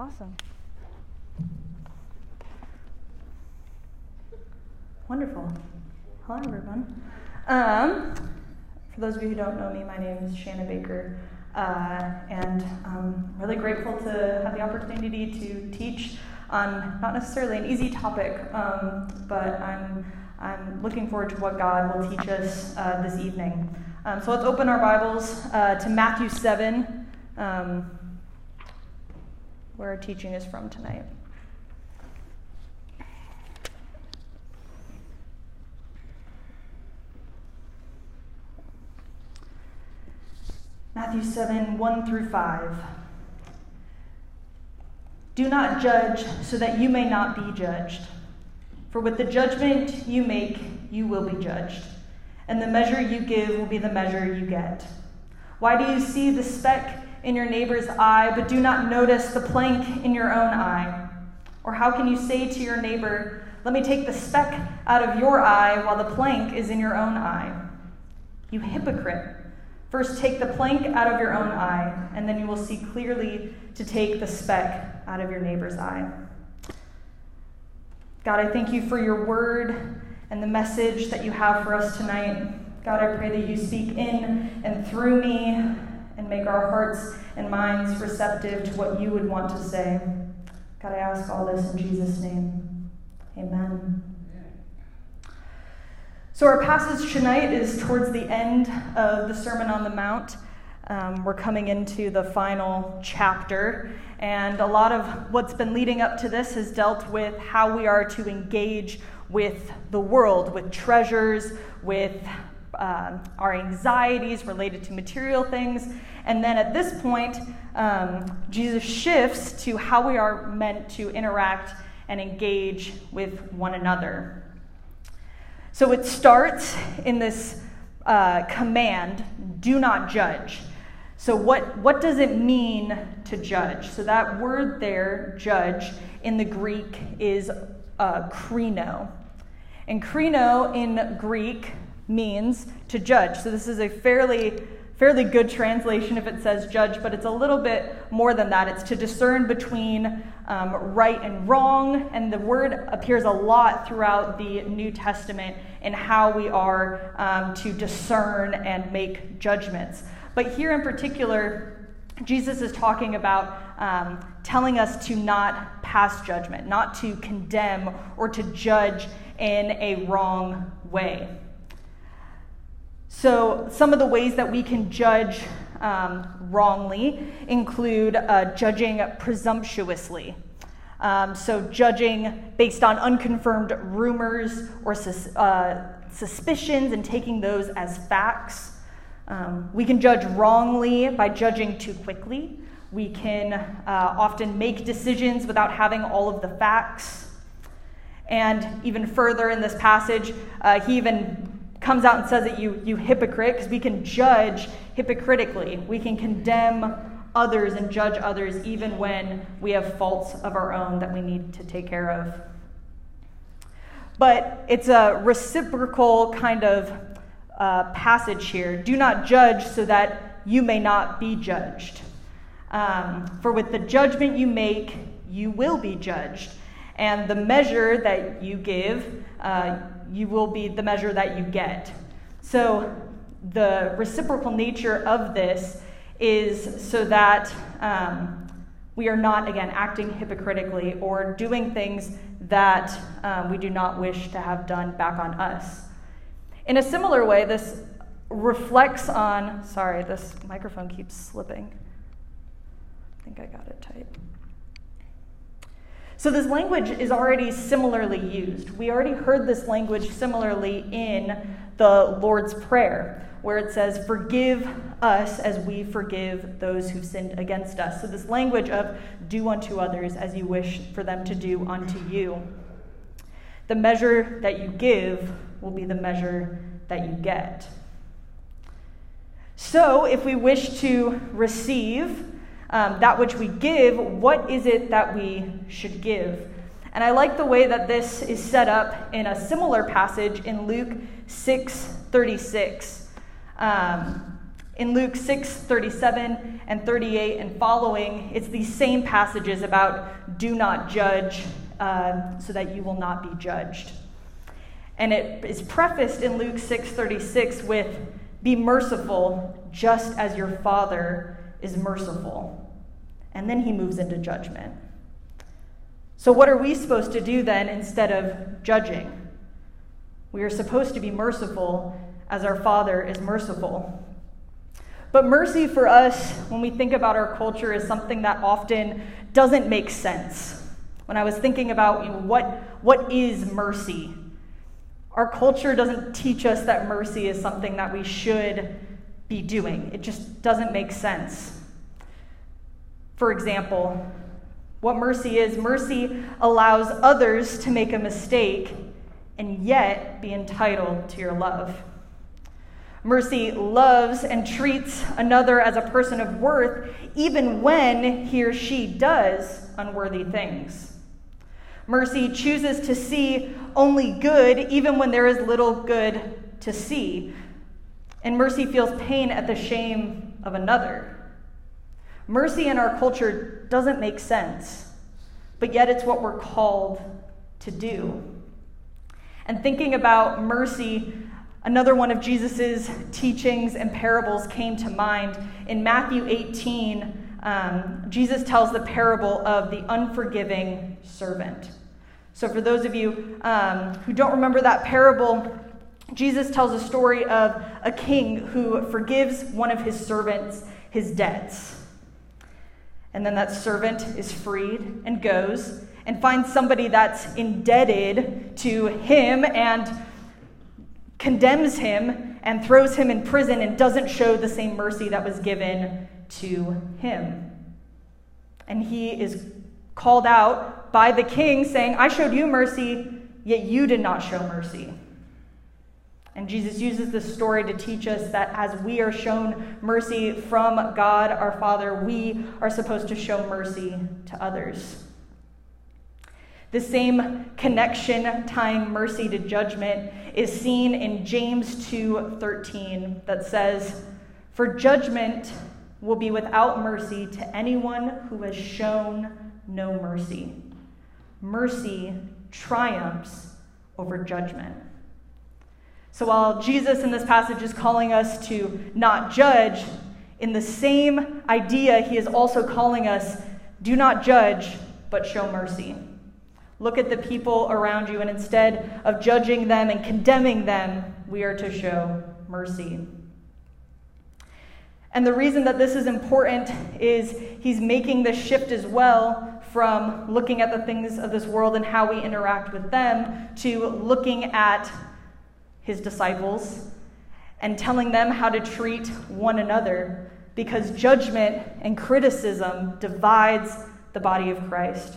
Awesome. Wonderful. Hello, everyone. For those of you who don't know me, my name is Shannon Baker, and I'm really grateful to have the opportunity to teach on not necessarily an easy topic, but I'm looking forward to what God will teach us this evening. So let's open our Bibles to Matthew 7, where our teaching is from tonight. Matthew 7, 1 through 5. Do not judge so that you may not be judged. For with the judgment you make, you will be judged. And the measure you give will be the measure you get. Why do you see the speck in your neighbor's eye, but do not notice the plank in your own eye? Or how can you say to your neighbor, "Let me take the speck out of your eye," while the plank is in your own eye? You hypocrite. First take the plank out of your own eye, and then you will see clearly to take the speck out of your neighbor's eye. God, I thank you for your word and the message that you have for us tonight. God, I pray that you speak in and through me and make our hearts and minds receptive to what you would want to say. God, I ask all this in Jesus' name. Amen. So our passage tonight is towards the end of the Sermon on the Mount. We're coming into the final chapter, and a lot of what's been leading up to this has dealt with how we are to engage with the world, with treasures, with our anxieties related to material things. And then at this point, Jesus shifts to how we are meant to interact and engage with one another. So it starts in this command, do not judge. So what does it mean to judge? So that word there, judge, in the Greek is krino. And krino in Greek means to judge. So this is a fairly good translation if it says judge, but it's a little bit more than that. It's to discern between right and wrong, and the word appears a lot throughout the New Testament in how we are to discern and make judgments. But here in particular, Jesus is talking about telling us to not pass judgment, not to condemn or to judge in a wrong way. So some of the ways that we can judge wrongly include judging presumptuously. So judging based on unconfirmed rumors or suspicions and taking those as facts. We can judge wrongly by judging too quickly. We can often make decisions without having all of the facts. And even further in this passage, he even comes out and says that you hypocrite, because we can judge hypocritically. We can condemn others and judge others even when we have faults of our own that we need to take care of. But it's a reciprocal kind of passage here. Do not judge so that you may not be judged. For with the judgment you make, you will be judged. And the measure that you give, you will be the measure that you get. So the reciprocal nature of this is so that we are not, again, acting hypocritically or doing things that we do not wish to have done back on us. In a similar way, this reflects on, sorry, this microphone keeps slipping. I think I got it tight. So this language is already similarly used. We already heard this language similarly in the Lord's Prayer, where it says, "Forgive us as we forgive those who've sinned against us." So this language of do unto others as you wish for them to do unto you. The measure that you give will be the measure that you get. So if we wish to receive that which we give, what is it that we should give? And I like the way that this is set up in a similar passage in Luke 6:36. In Luke 6:37 and 38 and following, it's these same passages about do not judge so that you will not be judged. And it is prefaced in Luke 6:36 with, be merciful just as your Father is merciful. And then he moves into judgment. So what are we supposed to do then instead of judging? We are supposed to be merciful as our Father is merciful. But mercy for us, when we think about our culture, is something that often doesn't make sense. When I was thinking about, you know, what is mercy? Our culture doesn't teach us that mercy is something that we should be doing. It just doesn't make sense. For example, what mercy is, mercy allows others to make a mistake and yet be entitled to your love. Mercy loves and treats another as a person of worth, even when he or she does unworthy things. Mercy chooses to see only good, even when there is little good to see. And mercy feels pain at the shame of another. Mercy in our culture doesn't make sense, but yet it's what we're called to do. And thinking about mercy, another one of Jesus' teachings and parables came to mind. In Matthew 18, Jesus tells the parable of the unforgiving servant. So for those of you who don't remember that parable, Jesus tells a story of a king who forgives one of his servants his debts. And then that servant is freed and goes and finds somebody that's indebted to him and condemns him and throws him in prison and doesn't show the same mercy that was given to him. And he is called out by the king saying, I showed you mercy, yet you did not show mercy. And Jesus uses this story to teach us that as we are shown mercy from God our Father, we are supposed to show mercy to others. The same connection tying mercy to judgment is seen in James 2:13 that says, for judgment will be without mercy to anyone who has shown no mercy. Mercy triumphs over judgment. So while Jesus in this passage is calling us to not judge, in the same idea, he is also calling us, do not judge, but show mercy. Look at the people around you, and instead of judging them and condemning them, we are to show mercy. And the reason that this is important is he's making this shift as well from looking at the things of this world and how we interact with them to looking at his disciples and telling them how to treat one another, because judgment and criticism divides the body of Christ.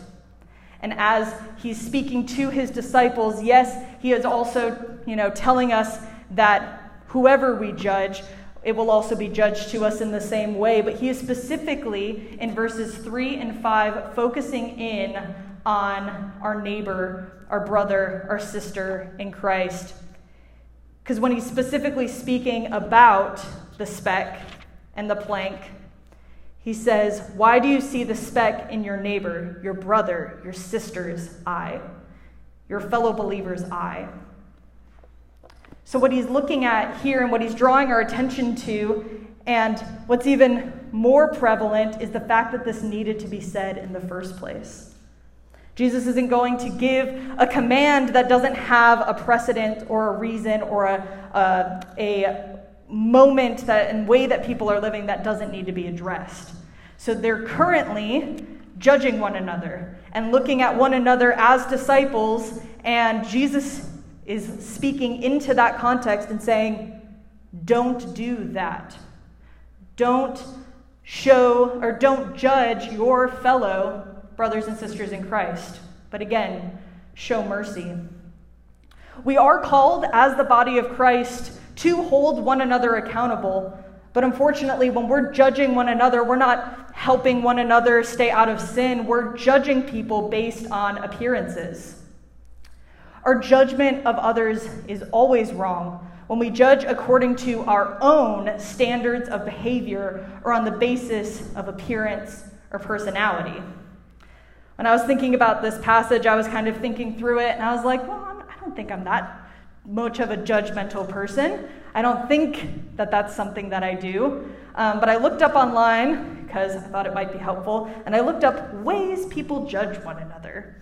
And as he's speaking to his disciples, yes, he is also, telling us that whoever we judge, it will also be judged to us in the same way. But he is specifically, in verses 3 and 5, focusing in on our neighbor, our brother, our sister in Christ. Because when he's specifically speaking about the speck and the plank, he says, why do you see the speck in your neighbor, your brother, your sister's eye, your fellow believer's eye? So what he's looking at here and what he's drawing our attention to, and what's even more prevalent, is the fact that this needed to be said in the first place. Jesus isn't going to give a command that doesn't have a precedent or a reason or a moment and way that people are living that doesn't need to be addressed. So they're currently judging one another and looking at one another as disciples, and Jesus is speaking into that context and saying, don't do that. Don't judge your fellow brothers and sisters in Christ, but again, show mercy. We are called as the body of Christ to hold one another accountable, but unfortunately, when we're judging one another, we're not helping one another stay out of sin. We're judging people based on appearances. Our judgment of others is always wrong, when we judge according to our own standards of behavior or on the basis of appearance or personality. When I was thinking about this passage, I was kind of thinking through it, and I was like, well, I don't think I'm that much of a judgmental person. I don't think that that's something that I do. But I looked up online, because I thought it might be helpful, and I looked up ways people judge one another.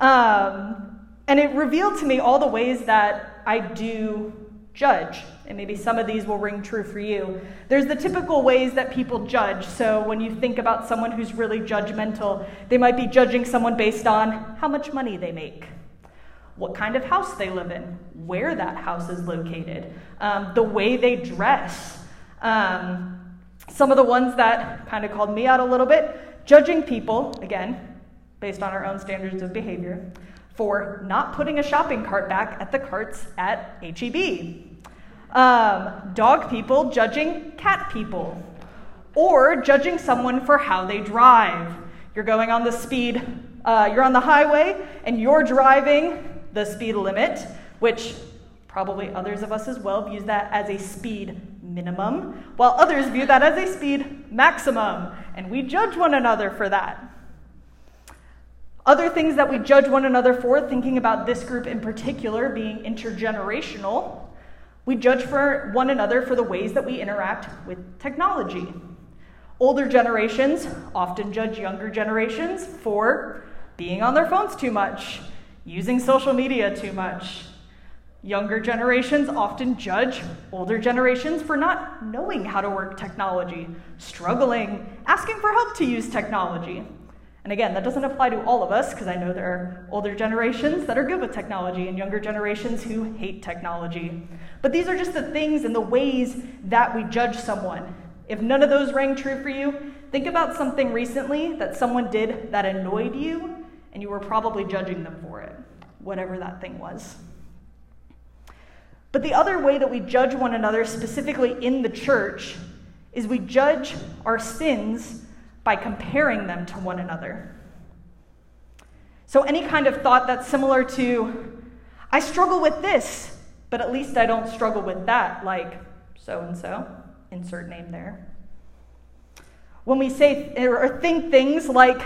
And it revealed to me all the ways that I do judge. And maybe some of these will ring true for you. There's the typical ways that people judge. So when you think about someone who's really judgmental, they might be judging someone based on how much money they make, what kind of house they live in, where that house is located, the way they dress. Some of the ones that kind of called me out a little bit, judging people, again, based on our own standards of behavior, for not putting a shopping cart back at the carts at HEB. Dog people judging cat people, or judging someone for how they drive. You're going on the speed, you're on the highway, and you're driving the speed limit, which probably others of us as well view that as a speed minimum, while others view that as a speed maximum, and we judge one another for that. Other things that we judge one another for, thinking about this group in particular being intergenerational, we judge for one another for the ways that we interact with technology. Older generations often judge younger generations for being on their phones too much, using social media too much. Younger generations often judge older generations for not knowing how to work technology, struggling, asking for help to use technology. And again, that doesn't apply to all of us, because I know there are older generations that are good with technology and younger generations who hate technology. But these are just the things and the ways that we judge someone. If none of those rang true for you, think about something recently that someone did that annoyed you, and you were probably judging them for it, whatever that thing was. But the other way that we judge one another, specifically in the church, is we judge our sins by comparing them to one another. So any kind of thought that's similar to, I struggle with this, but at least I don't struggle with that, like so-and-so, insert name there. When we say or think things like,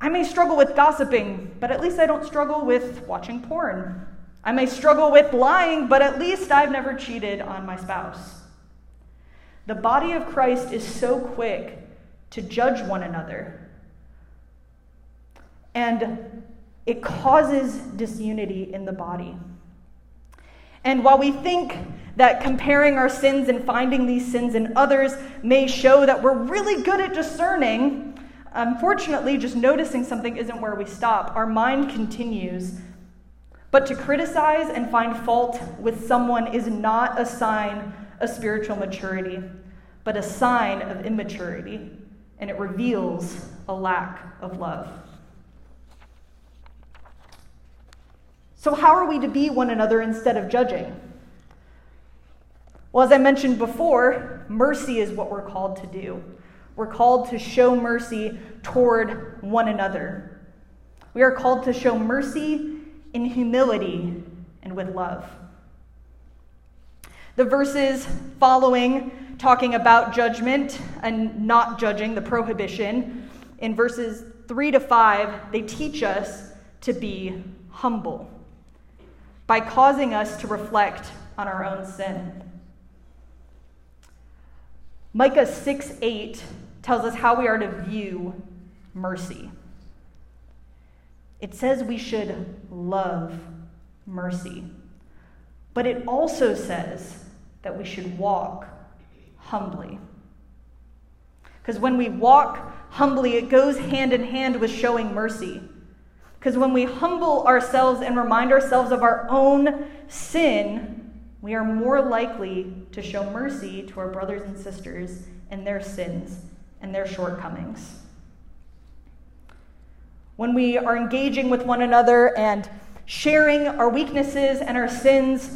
I may struggle with gossiping, but at least I don't struggle with watching porn. I may struggle with lying, but at least I've never cheated on my spouse. The body of Christ is so quick to judge one another. And it causes disunity in the body. And while we think that comparing our sins and finding these sins in others may show that we're really good at discerning, unfortunately, just noticing something isn't where we stop. Our mind continues. But to criticize and find fault with someone is not a sign of spiritual maturity, but a sign of immaturity. And it reveals a lack of love. So how are we to be one another instead of judging? Well, as I mentioned before, mercy is what we're called to do. We're called to show mercy toward one another. We are called to show mercy in humility and with love. The verses following talking about judgment and not judging, the prohibition, in verses 3 to 5, they teach us to be humble by causing us to reflect on our own sin. Micah 6:8 tells us how we are to view mercy. It says we should love mercy, but it also says that we should walk humbly. Because when we walk humbly, it goes hand in hand with showing mercy. Because when we humble ourselves and remind ourselves of our own sin, we are more likely to show mercy to our brothers and sisters and their sins and their shortcomings. When we are engaging with one another and sharing our weaknesses and our sins,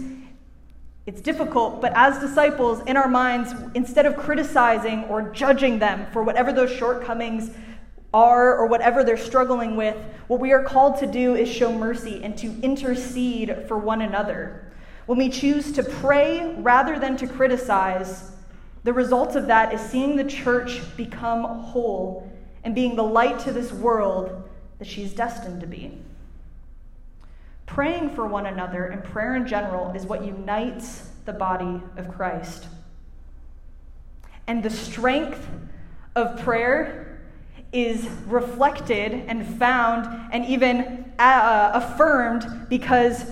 it's difficult, but as disciples, in our minds, instead of criticizing or judging them for whatever those shortcomings are or whatever they're struggling with, what we are called to do is show mercy and to intercede for one another. when we choose to pray rather than to criticize, the result of that is seeing the church become whole and being the light to this world that she's destined to be. Praying for one another and prayer in general is what unites the body of Christ. And the strength of prayer is reflected and found and even affirmed because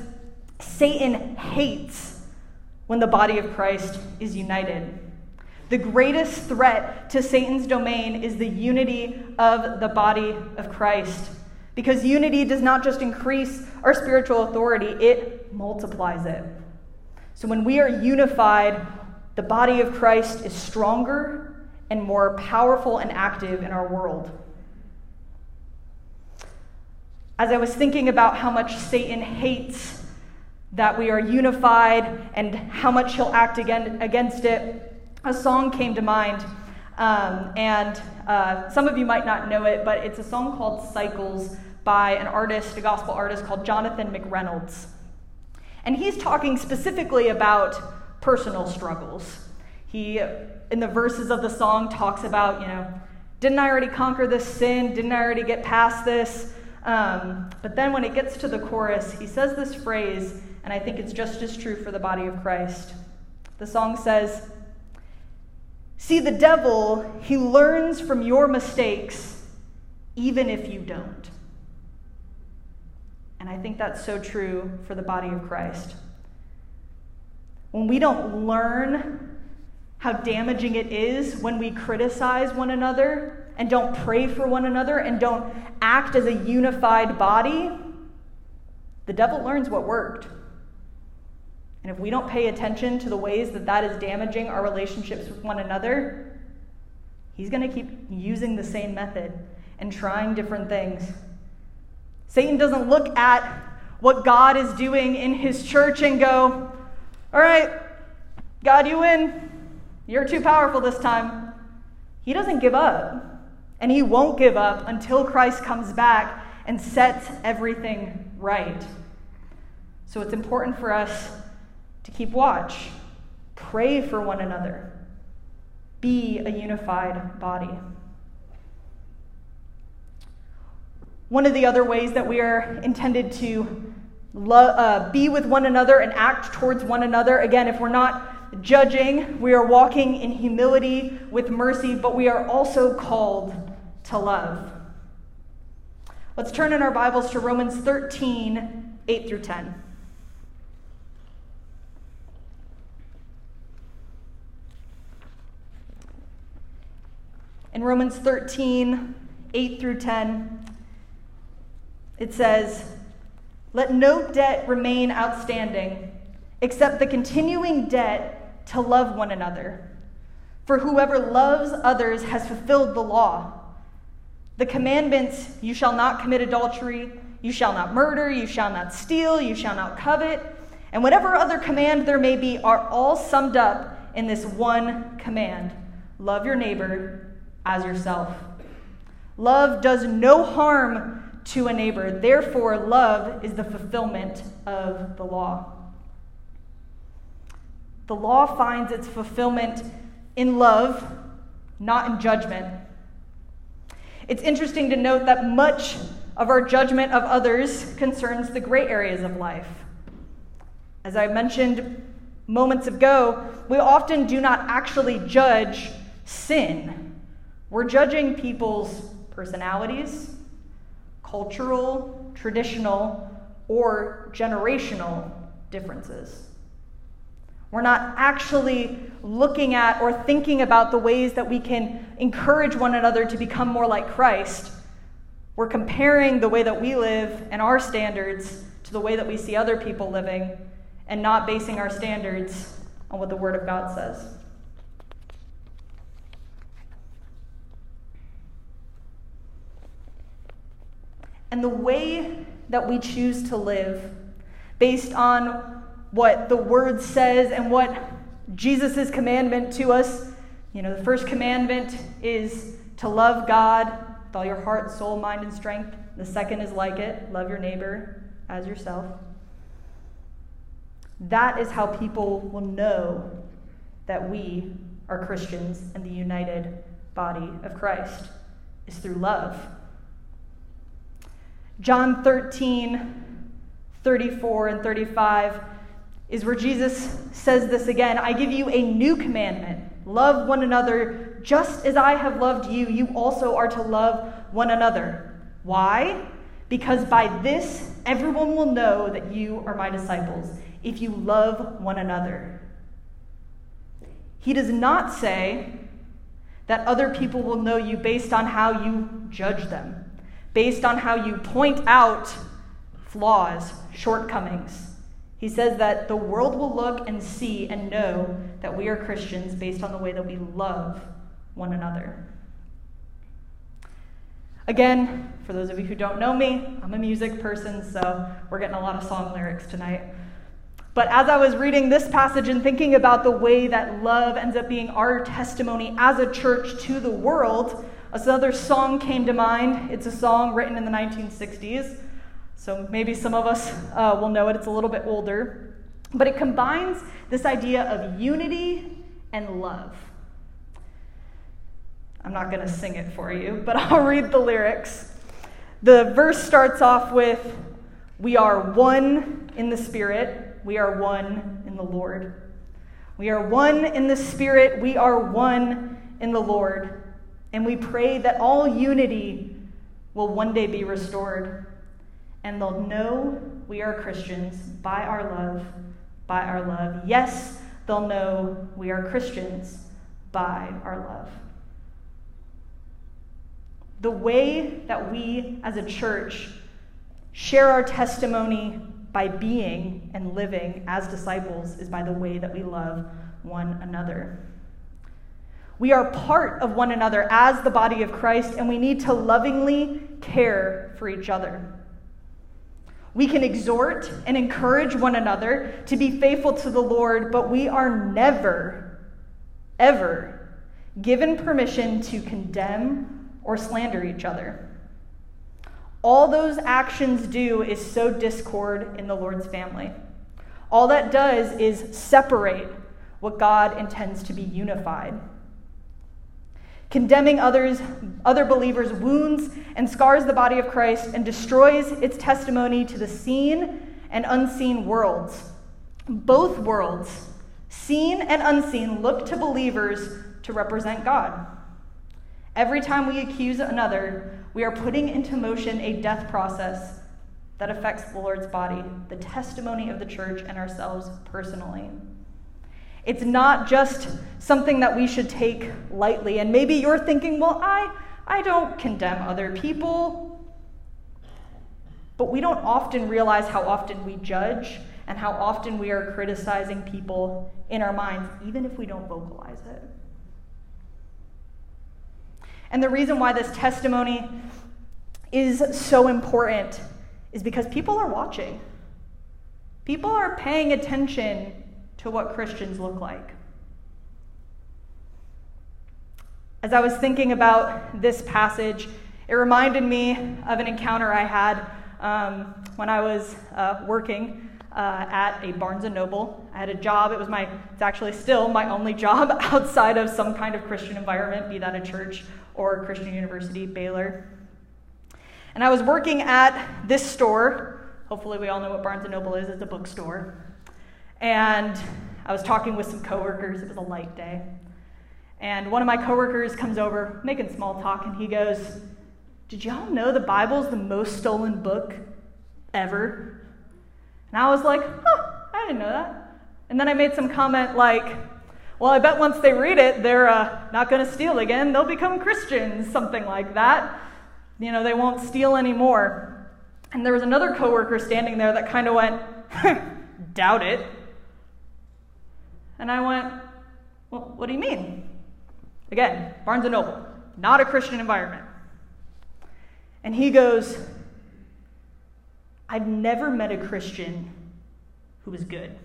Satan hates when the body of Christ is united. The greatest threat to Satan's domain is the unity of the body of Christ, because unity does not just increase our spiritual authority, it multiplies it. So when we are unified, the body of Christ is stronger and more powerful and active in our world. As I was thinking about how much Satan hates that we are unified and how much he'll act against it, a song came to mind, and some of you might not know it, but it's a song called Cycles by an artist, a gospel artist called Jonathan McReynolds. And he's talking specifically about personal struggles. He, in the verses of the song, talks about, didn't I already conquer this sin? Didn't I already get past this? But then when it gets to the chorus, he says this phrase, and I think it's just as true for the body of Christ. The song says, "See, the devil, he learns from your mistakes, even if you don't." And I think that's so true for the body of Christ. When we don't learn how damaging it is when we criticize one another and don't pray for one another and don't act as a unified body, the devil learns what worked. And if we don't pay attention to the ways that that is damaging our relationships with one another, he's going to keep using the same method and trying different things. Satan doesn't look at what God is doing in his church and go, "All right, God, you win. You're too powerful this time." He doesn't give up, and he won't give up until Christ comes back and sets everything right. So it's important for us to keep watch, pray for one another, be a unified body. One of the other ways that we are intended to be with one another and act towards one another, again, if we're not judging, we are walking in humility with mercy, but we are also called to love. Let's turn in our Bibles to Romans 13, 8 through 10. In Romans 13, 8 through 10, it says, "Let no debt remain outstanding, except the continuing debt to love one another. For whoever loves others has fulfilled the law. The commandments, you shall not commit adultery, you shall not murder, you shall not steal, you shall not covet, and whatever other command there may be, are all summed up in this one command: love your neighbor as yourself. Love does no harm to a neighbor. Therefore, love is the fulfillment of the law." The law finds its fulfillment in love, not in judgment. It's interesting to note that much of our judgment of others concerns the gray areas of life. As I mentioned moments ago, we often do not actually judge sin. We're judging people's personalities, cultural, traditional, or generational differences. We're not actually looking at or thinking about the ways that we can encourage one another to become more like Christ. We're comparing the way that we live and our standards to the way that we see other people living, and not basing our standards on what the Word of God says. And the way that we choose to live, based on what the Word says and what Jesus' commandment to us, the first commandment is to love God with all your heart, soul, mind, and strength. The second is like it: love your neighbor as yourself. That is how people will know that we are Christians and the united body of Christ, is through love. John 13:34 and 35 is where Jesus says this again. I give you a new commandment. Love one another just as I have loved you. You also are to love one another. Why? Because by this, everyone will know that you are my disciples, if you love one another. He does not say that other people will know you based on how you judge them, based on how you point out flaws, shortcomings. He says that the world will look and see and know that we are Christians based on the way that we love one another. Again, for those of you who don't know me, I'm a music person, so we're getting a lot of song lyrics tonight. But as I was reading this passage and thinking about the way that love ends up being our testimony as a church to the world, another song came to mind. It's a song written in the 1960s, so maybe some of us will know it. It's a little bit older. But it combines this idea of unity and love. I'm not going to sing it for you, but I'll read the lyrics. The verse starts off with, "We are one in the Spirit. We are one in the Lord. We are one in the Spirit. We are one in the Lord. And we pray that all unity will one day be restored. And they'll know we are Christians by our love, by our love. Yes, they'll know we are Christians by our love." The way that we as a church share our testimony by being and living as disciples is by the way that we love one another. We are part of one another as the body of Christ, and we need to lovingly care for each other. We can exhort and encourage one another to be faithful to the Lord, but we are never, ever given permission to condemn or slander each other. All those actions do is sow discord in the Lord's family. All that does is separate what God intends to be unified. Condemning other believers wounds and scars the body of Christ and destroys its testimony to the seen and unseen worlds. Both worlds, seen and unseen, look to believers to represent God. Every time we accuse another, we are putting into motion a death process that affects the Lord's body, the testimony of the church, and ourselves personally. It's not just something that we should take lightly. And maybe you're thinking, well, I don't condemn other people. But we don't often realize how often we judge and how often we are criticizing people in our minds, even if we don't vocalize it. And the reason why this testimony is so important is because people are watching. People are paying attention to what Christians look like. As I was thinking about this passage, it reminded me of an encounter I had when I was working at a Barnes and Noble. I had a job. It's actually still my only job outside of some kind of Christian environment, be that a church or Christian University, Baylor. And I was working at this store. Hopefully we all know what Barnes & Noble is. It's a bookstore. And I was talking with some coworkers. It was a light day. And one of my coworkers comes over, making small talk, and he goes, "Did y'all know the Bible's the most stolen book ever?" And I was like, "Huh, I didn't know that." And then I made some comment like, "Well, I bet once they read it, they're not going to steal again. They'll become Christians," something like that. You know, they won't steal anymore. And there was another coworker standing there that kind of went, "Doubt it." And I went, "Well, what do you mean?" Again, Barnes & Noble, not a Christian environment. And he goes, "I've never met a Christian who was good."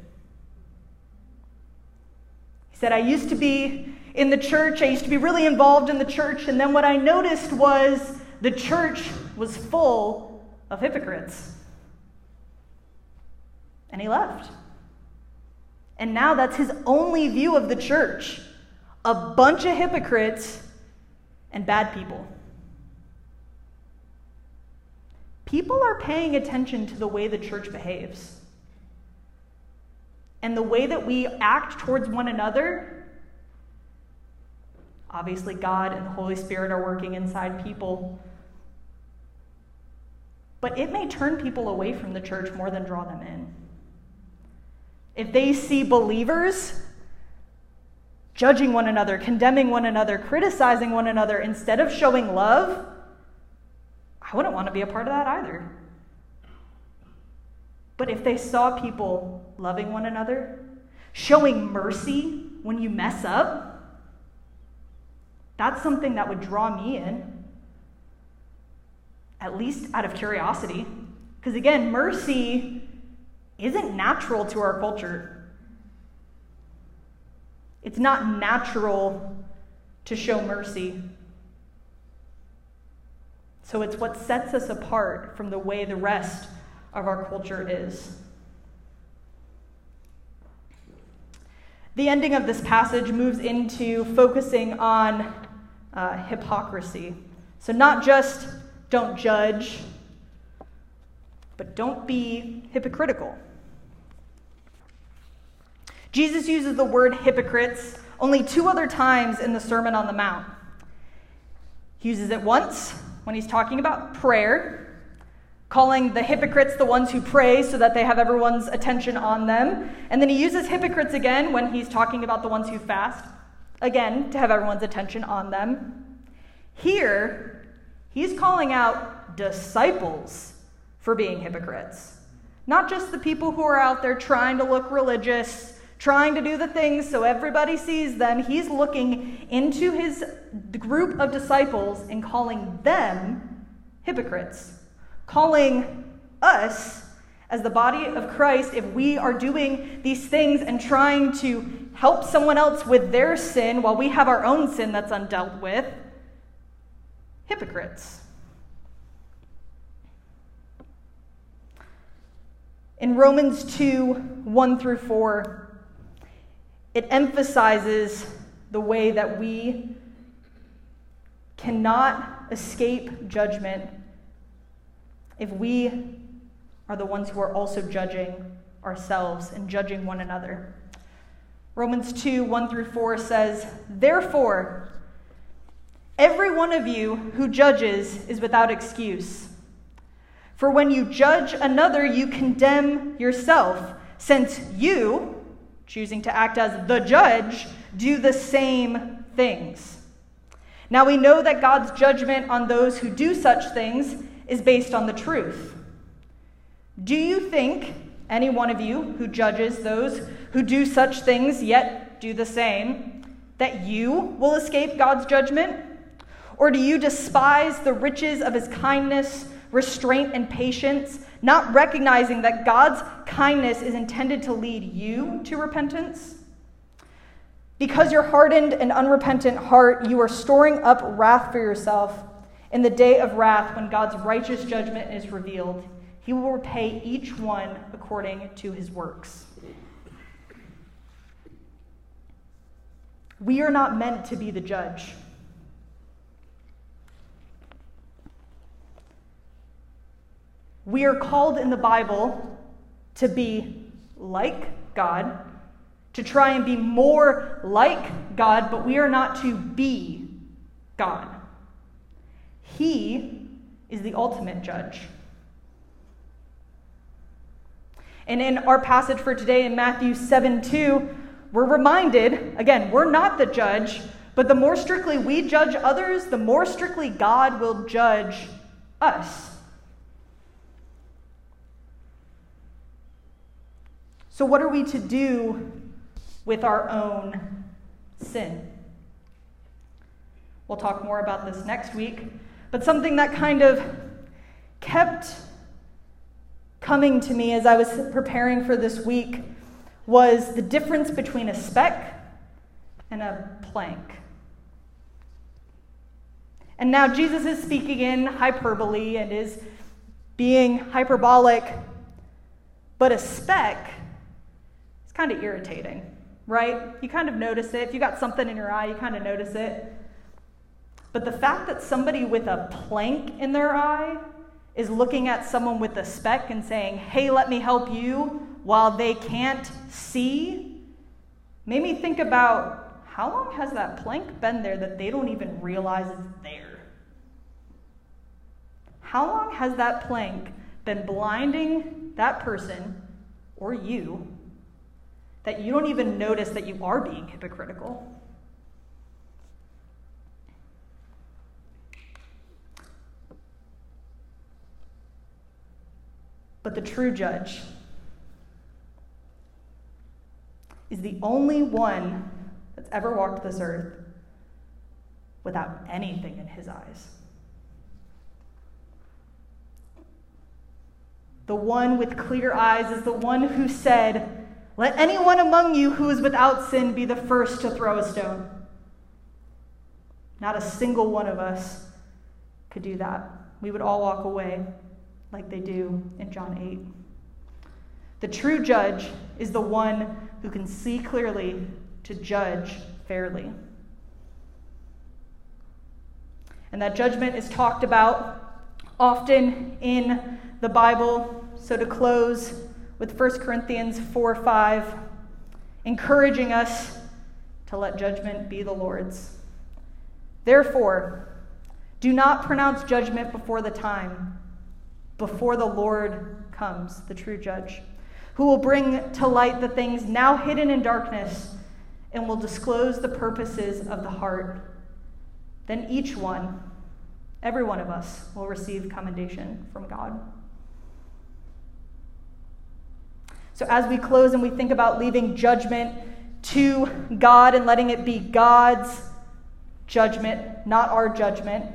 That I used to be in the church, I used to be really involved in the church, and then what I noticed was the church was full of hypocrites. And he left. And now that's his only view of the church. A bunch of hypocrites and bad people. People are paying attention to the way the church behaves. And the way that we act towards one another. Obviously, God and the Holy Spirit are working inside people. But it may turn people away from the church more than draw them in. If they see believers judging one another, condemning one another, criticizing one another, instead of showing love, I wouldn't want to be a part of that either. But if they saw people loving one another, showing mercy when you mess up, that's something that would draw me in, at least out of curiosity. Because again, mercy isn't natural to our culture. It's not natural to show mercy. So it's what sets us apart from the way the rest of our culture is. The ending of this passage moves into focusing on hypocrisy. So not just don't judge, but don't be hypocritical. Jesus uses the word hypocrites only two other times in the Sermon on the Mount. He uses it once when he's talking about prayer, calling the hypocrites the ones who pray so that they have everyone's attention on them. And then he uses hypocrites again when he's talking about the ones who fast, again, to have everyone's attention on them. Here, he's calling out disciples for being hypocrites. Not just the people who are out there trying to look religious, trying to do the things so everybody sees them. He's looking into his group of disciples and calling them hypocrites. Calling us as the body of Christ, if we are doing these things and trying to help someone else with their sin while we have our own sin that's undealt with, hypocrites. In Romans 2, 1 through 4, it emphasizes the way that we cannot escape judgment if we are the ones who are also judging ourselves and judging one another. Romans 2, 1 through 4 says, "Therefore, every one of you who judges is without excuse. For when you judge another, you condemn yourself, since you, choosing to act as the judge, do the same things. Now we know that God's judgment on those who do such things is based on the truth. Do you think any one of you who judges those who do such things yet do the same, that you will escape God's judgment? Or do you despise the riches of his kindness, restraint, and patience, not recognizing that God's kindness is intended to lead you to repentance? Because your hardened and unrepentant heart, you are storing up wrath for yourself in the day of wrath when God's righteous judgment is revealed. He will repay each one according to his works." We are not meant to be the judge. We are called in the Bible to be like God, to try and be more like God, but we are not to be God. He is the ultimate judge. And in our passage for today in Matthew 7:2, we're reminded, again, we're not the judge, but the more strictly we judge others, the more strictly God will judge us. So what are we to do with our own sin? We'll talk more about this next week, but something that kind of kept coming to me as I was preparing for this week was the difference between a speck and a plank. And now Jesus is speaking in hyperbole and is being hyperbolic, but a speck It's kind of irritating, right? You kind of notice it. If you got something in your eye, you kind of notice it. But the fact that somebody with a plank in their eye is looking at someone with a speck and saying, hey, let me help you, while they can't see, made me think about how long has that plank been there that they don't even realize it's there? How long has that plank been blinding that person, or you, that you don't even notice that you are being hypocritical? But the true judge is the only one that's ever walked this earth without anything in his eyes. The one with clear eyes is the one who said, let anyone among you who is without sin be the first to throw a stone. Not a single one of us could do that. We would all walk away like they do in John 8. The true judge is the one who can see clearly to judge fairly. And that judgment is talked about often in the Bible. So to close with 1 Corinthians 4:5, encouraging us to let judgment be the Lord's. Therefore, do not pronounce judgment before the time, before the Lord comes, the true judge, who will bring to light the things now hidden in darkness and will disclose the purposes of the heart. Then each one, every one of us, will receive commendation from God. So as we close and we think about leaving judgment to God and letting it be God's judgment, not our judgment,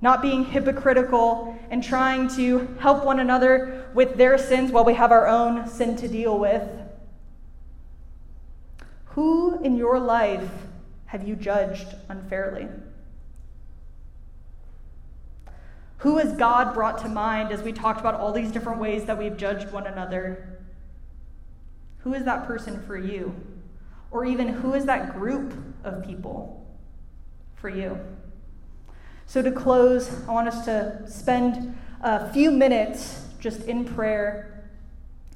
not being hypocritical and trying to help one another with their sins while we have our own sin to deal with. Who in your life have you judged unfairly? Who has God brought to mind as we talked about all these different ways that we've judged one another? Who is that person for you? Or even who is that group of people for you? So to close, I want us to spend a few minutes just in prayer,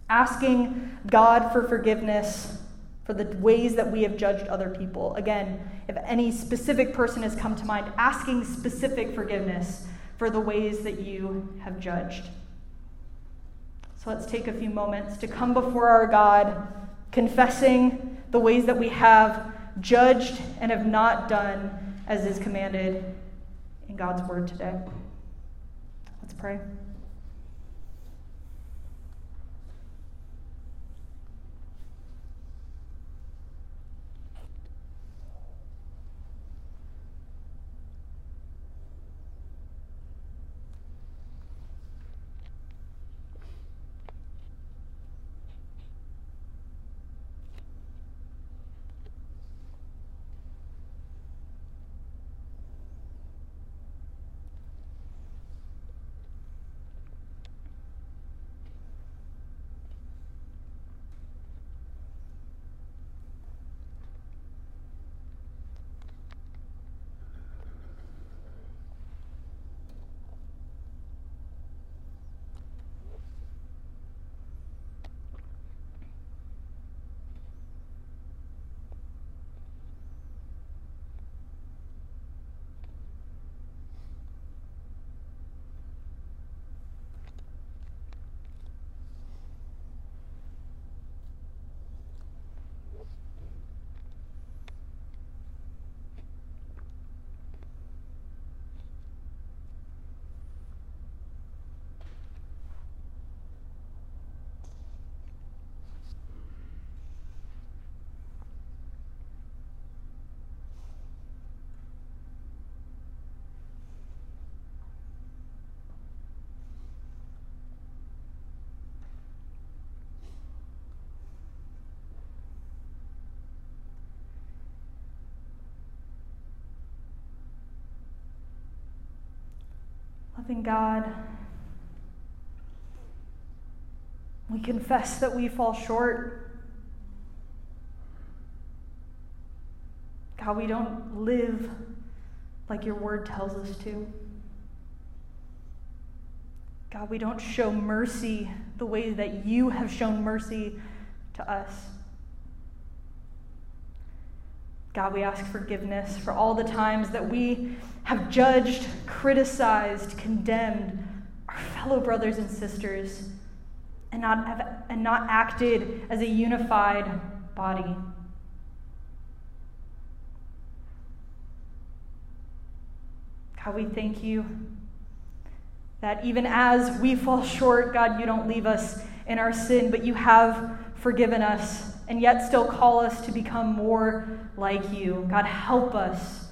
asking God for forgiveness for the ways that we have judged other people. Again, if any specific person has come to mind, asking specific forgiveness for the ways that you have judged. So let's take a few moments to come before our God, confessing the ways that we have judged and have not done as is commanded in God's word today. Let's pray. Loving God, we confess that we fall short. God, we don't live like your word tells us to. God, we don't show mercy the way that you have shown mercy to us. God, we ask forgiveness for all the times that we have judged, criticized, condemned our fellow brothers and sisters and not acted as a unified body. God, we thank you that even as we fall short, God, you don't leave us in our sin, but you have forgiven us and yet still call us to become more like you. God, help us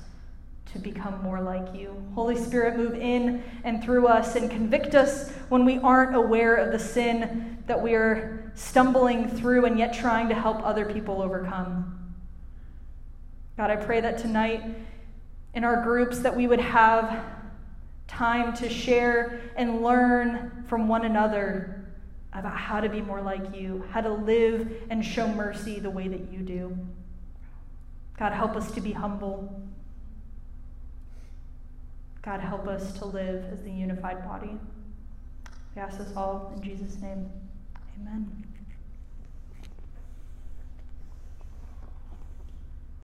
to become more like you. Holy Spirit, move in and through us and convict us when we aren't aware of the sin that we are stumbling through and yet trying to help other people overcome. God, I pray that tonight in our groups that we would have time to share and learn from one another about how to be more like you, how to live and show mercy the way that you do. God, help us to be humble. God, help us to live as the unified body. We ask this all in Jesus' name. Amen.